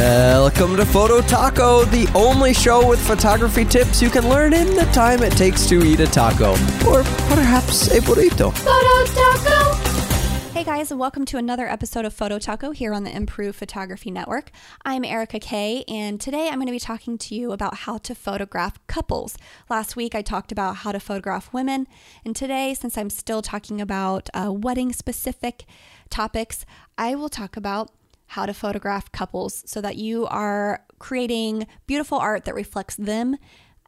Welcome to Photo Taco, the only show with photography tips you can learn in the time it takes to eat a taco, or perhaps a burrito. Photo Taco! Hey guys, and welcome to another episode of Photo Taco here on the Improve Photography Network. I'm Erica Kay, and today I'm going to be talking to you about how to photograph couples. Last week I talked about how to photograph women, and today, since I'm still talking about wedding-specific topics, I will talk about how to photograph couples so that you are creating beautiful art that reflects them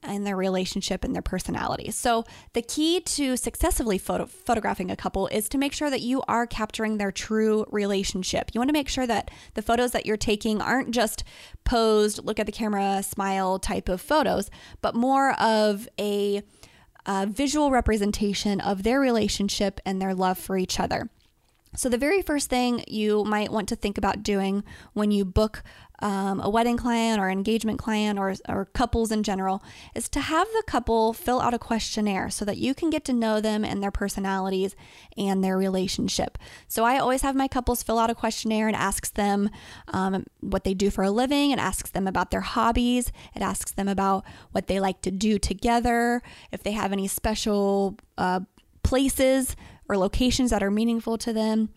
and their relationship and their personality. So the key to successfully photographing a couple is to make sure that you are capturing their true relationship. You want to make sure that the photos that you're taking aren't just posed, look at the camera, smile type of photos, but more of a visual representation of their relationship and their love for each other. So the very first thing you might want to think about doing when you book a wedding client or engagement client or couples in general is to have the couple fill out a questionnaire so that you can get to know them and their personalities and their relationship. So I always have my couples fill out a questionnaire and asks them what they do for a living. It asks them about their hobbies. It asks them about what they like to do together, if they have any special places or locations that are meaningful to them.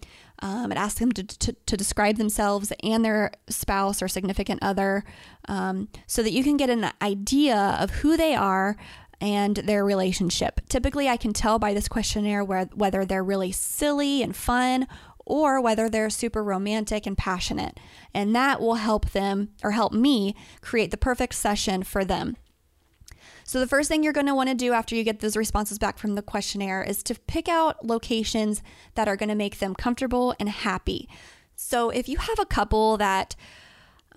It asks them to describe themselves and their spouse or significant other so that you can get an idea of who they are and their relationship. Typically, I can tell by this questionnaire whether they're really silly and fun or whether they're super romantic and passionate. And that will help them or help me create the perfect session for them. So the first thing you're going to want to do after you get those responses back from the questionnaire is to pick out locations that are going to make them comfortable and happy. So if you have a couple that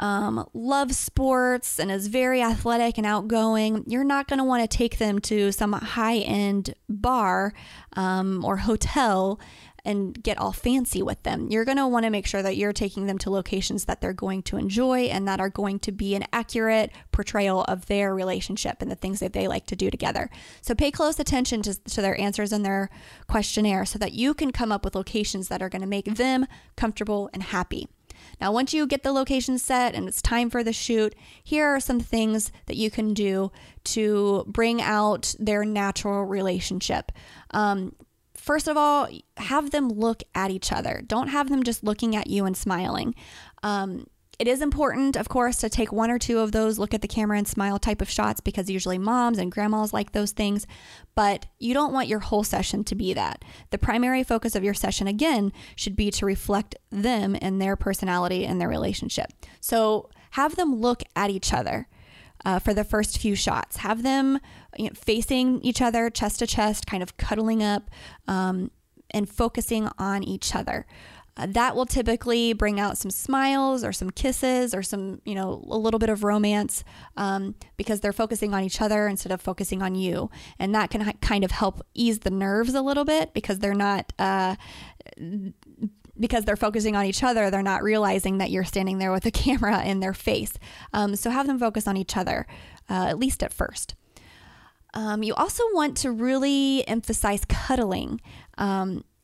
loves sports and is very athletic and outgoing, you're not going to want to take them to some high-end bar or hotel and get all fancy with them. You're going to want to make sure that you're taking them to locations that they're going to enjoy and that are going to be an accurate portrayal of their relationship and the things that they like to do together. So pay close attention to their answers in their questionnaire so that you can come up with locations that are going to make them comfortable and happy. Now, once you get the location set and it's time for the shoot, here are some things that you can do to bring out their natural relationship. First of all, have them look at each other. Don't have them just looking at you and smiling. It is important, of course, to take one or two of those look at the camera and smile type of shots because usually moms and grandmas like those things, but you don't want your whole session to be that. The primary focus of your session, again, should be to reflect them and their personality and their relationship. So have them look at each other. For the first few shots, have them facing each other, chest to chest, kind of cuddling up and focusing on each other. That will typically bring out some smiles or some kisses or some, a little bit of romance because they're focusing on each other instead of focusing on you. And that can kind of help ease the nerves a little bit because they're not because they're focusing on each other, they're not realizing that you're standing there with a camera in their face. So have them focus on each other, at least at first. You also want to really emphasize cuddling.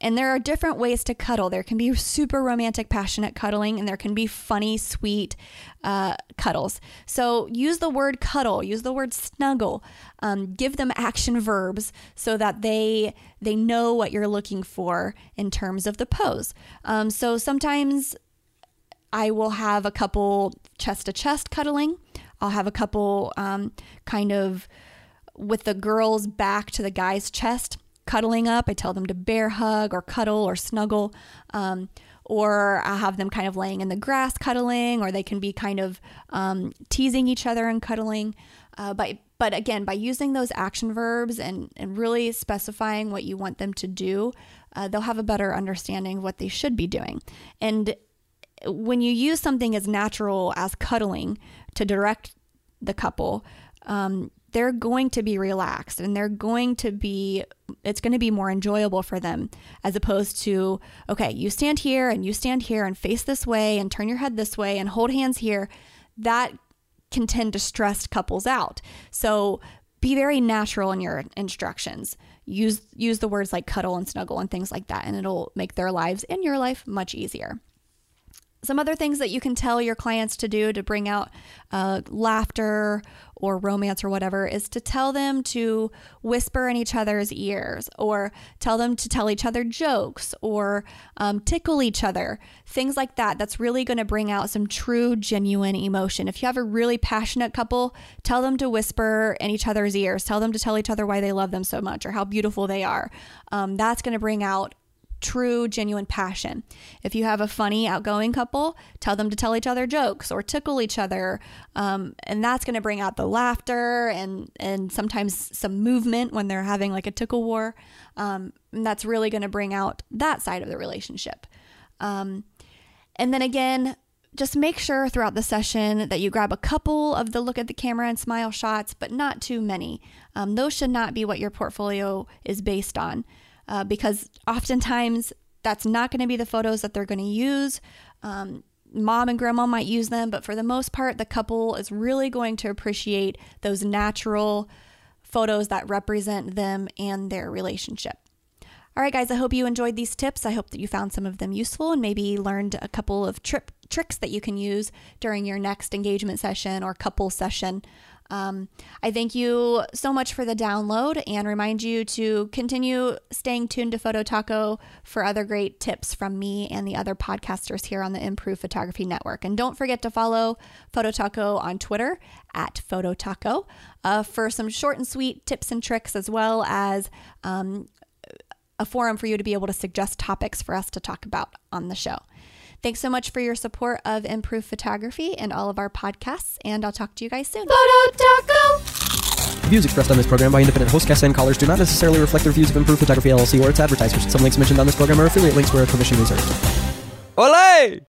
And there are different ways to cuddle. There can be super romantic, passionate cuddling, and there can be funny, sweet cuddles. So use the word cuddle, use the word snuggle. Give them action verbs so that they know what you're looking for in terms of the pose. So sometimes I will have a couple chest-to-chest cuddling. I'll have a couple kind of with the girl's back to the guy's chest, cuddling up. I tell them to bear hug or cuddle or snuggle, or I'll have them kind of laying in the grass cuddling, or they can be kind of teasing each other and cuddling. But again, by using those action verbs and really specifying what you want them to do, they'll have a better understanding of what they should be doing. And when you use something as natural as cuddling to direct the couple, they're going to be relaxed and it's going to be more enjoyable for them as opposed to, okay, you stand here and face this way and turn your head this way and hold hands here. That can tend to stress couples out. So be very natural in your instructions. Use the words like cuddle and snuggle and things like that, and it'll make their lives and your life much easier. Some other things that you can tell your clients to do to bring out laughter or romance or whatever is to tell them to whisper in each other's ears, or tell them to tell each other jokes, or tickle each other, things like that. That's really going to bring out some true, genuine emotion. If you have a really passionate couple, tell them to whisper in each other's ears. Tell them to tell each other why they love them so much or how beautiful they are. That's going to bring out true, genuine passion. If you have a funny, outgoing couple, tell them to tell each other jokes or tickle each other. And that's going to bring out the laughter and sometimes some movement when they're having like a tickle war. And that's really going to bring out that side of the relationship. And then again, just make sure throughout the session that you grab a couple of the look at the camera and smile shots, but not too many. Those should not be what your portfolio is based on. Because oftentimes that's not going to be the photos that they're going to use. Mom and grandma might use them, but for the most part, the couple is really going to appreciate those natural photos that represent them and their relationship. All right, guys, I hope you enjoyed these tips. I hope that you found some of them useful and maybe learned a couple of tricks that you can use during your next engagement session or couple session. I thank you so much for the download and remind you to continue staying tuned to Photo Taco for other great tips from me and the other podcasters here on the Improve Photography Network. And don't forget to follow Photo Taco on Twitter at Photo Taco for some short and sweet tips and tricks, as well as a forum for you to be able to suggest topics for us to talk about on the show. Thanks so much for your support of Improve Photography and all of our podcasts, and I'll talk to you guys soon. Photo Taco! The views expressed on this program by independent host guests and callers do not necessarily reflect the views of Improve Photography LLC or its advertisers. Some links mentioned on this program are affiliate links where a commission is earned. Olé!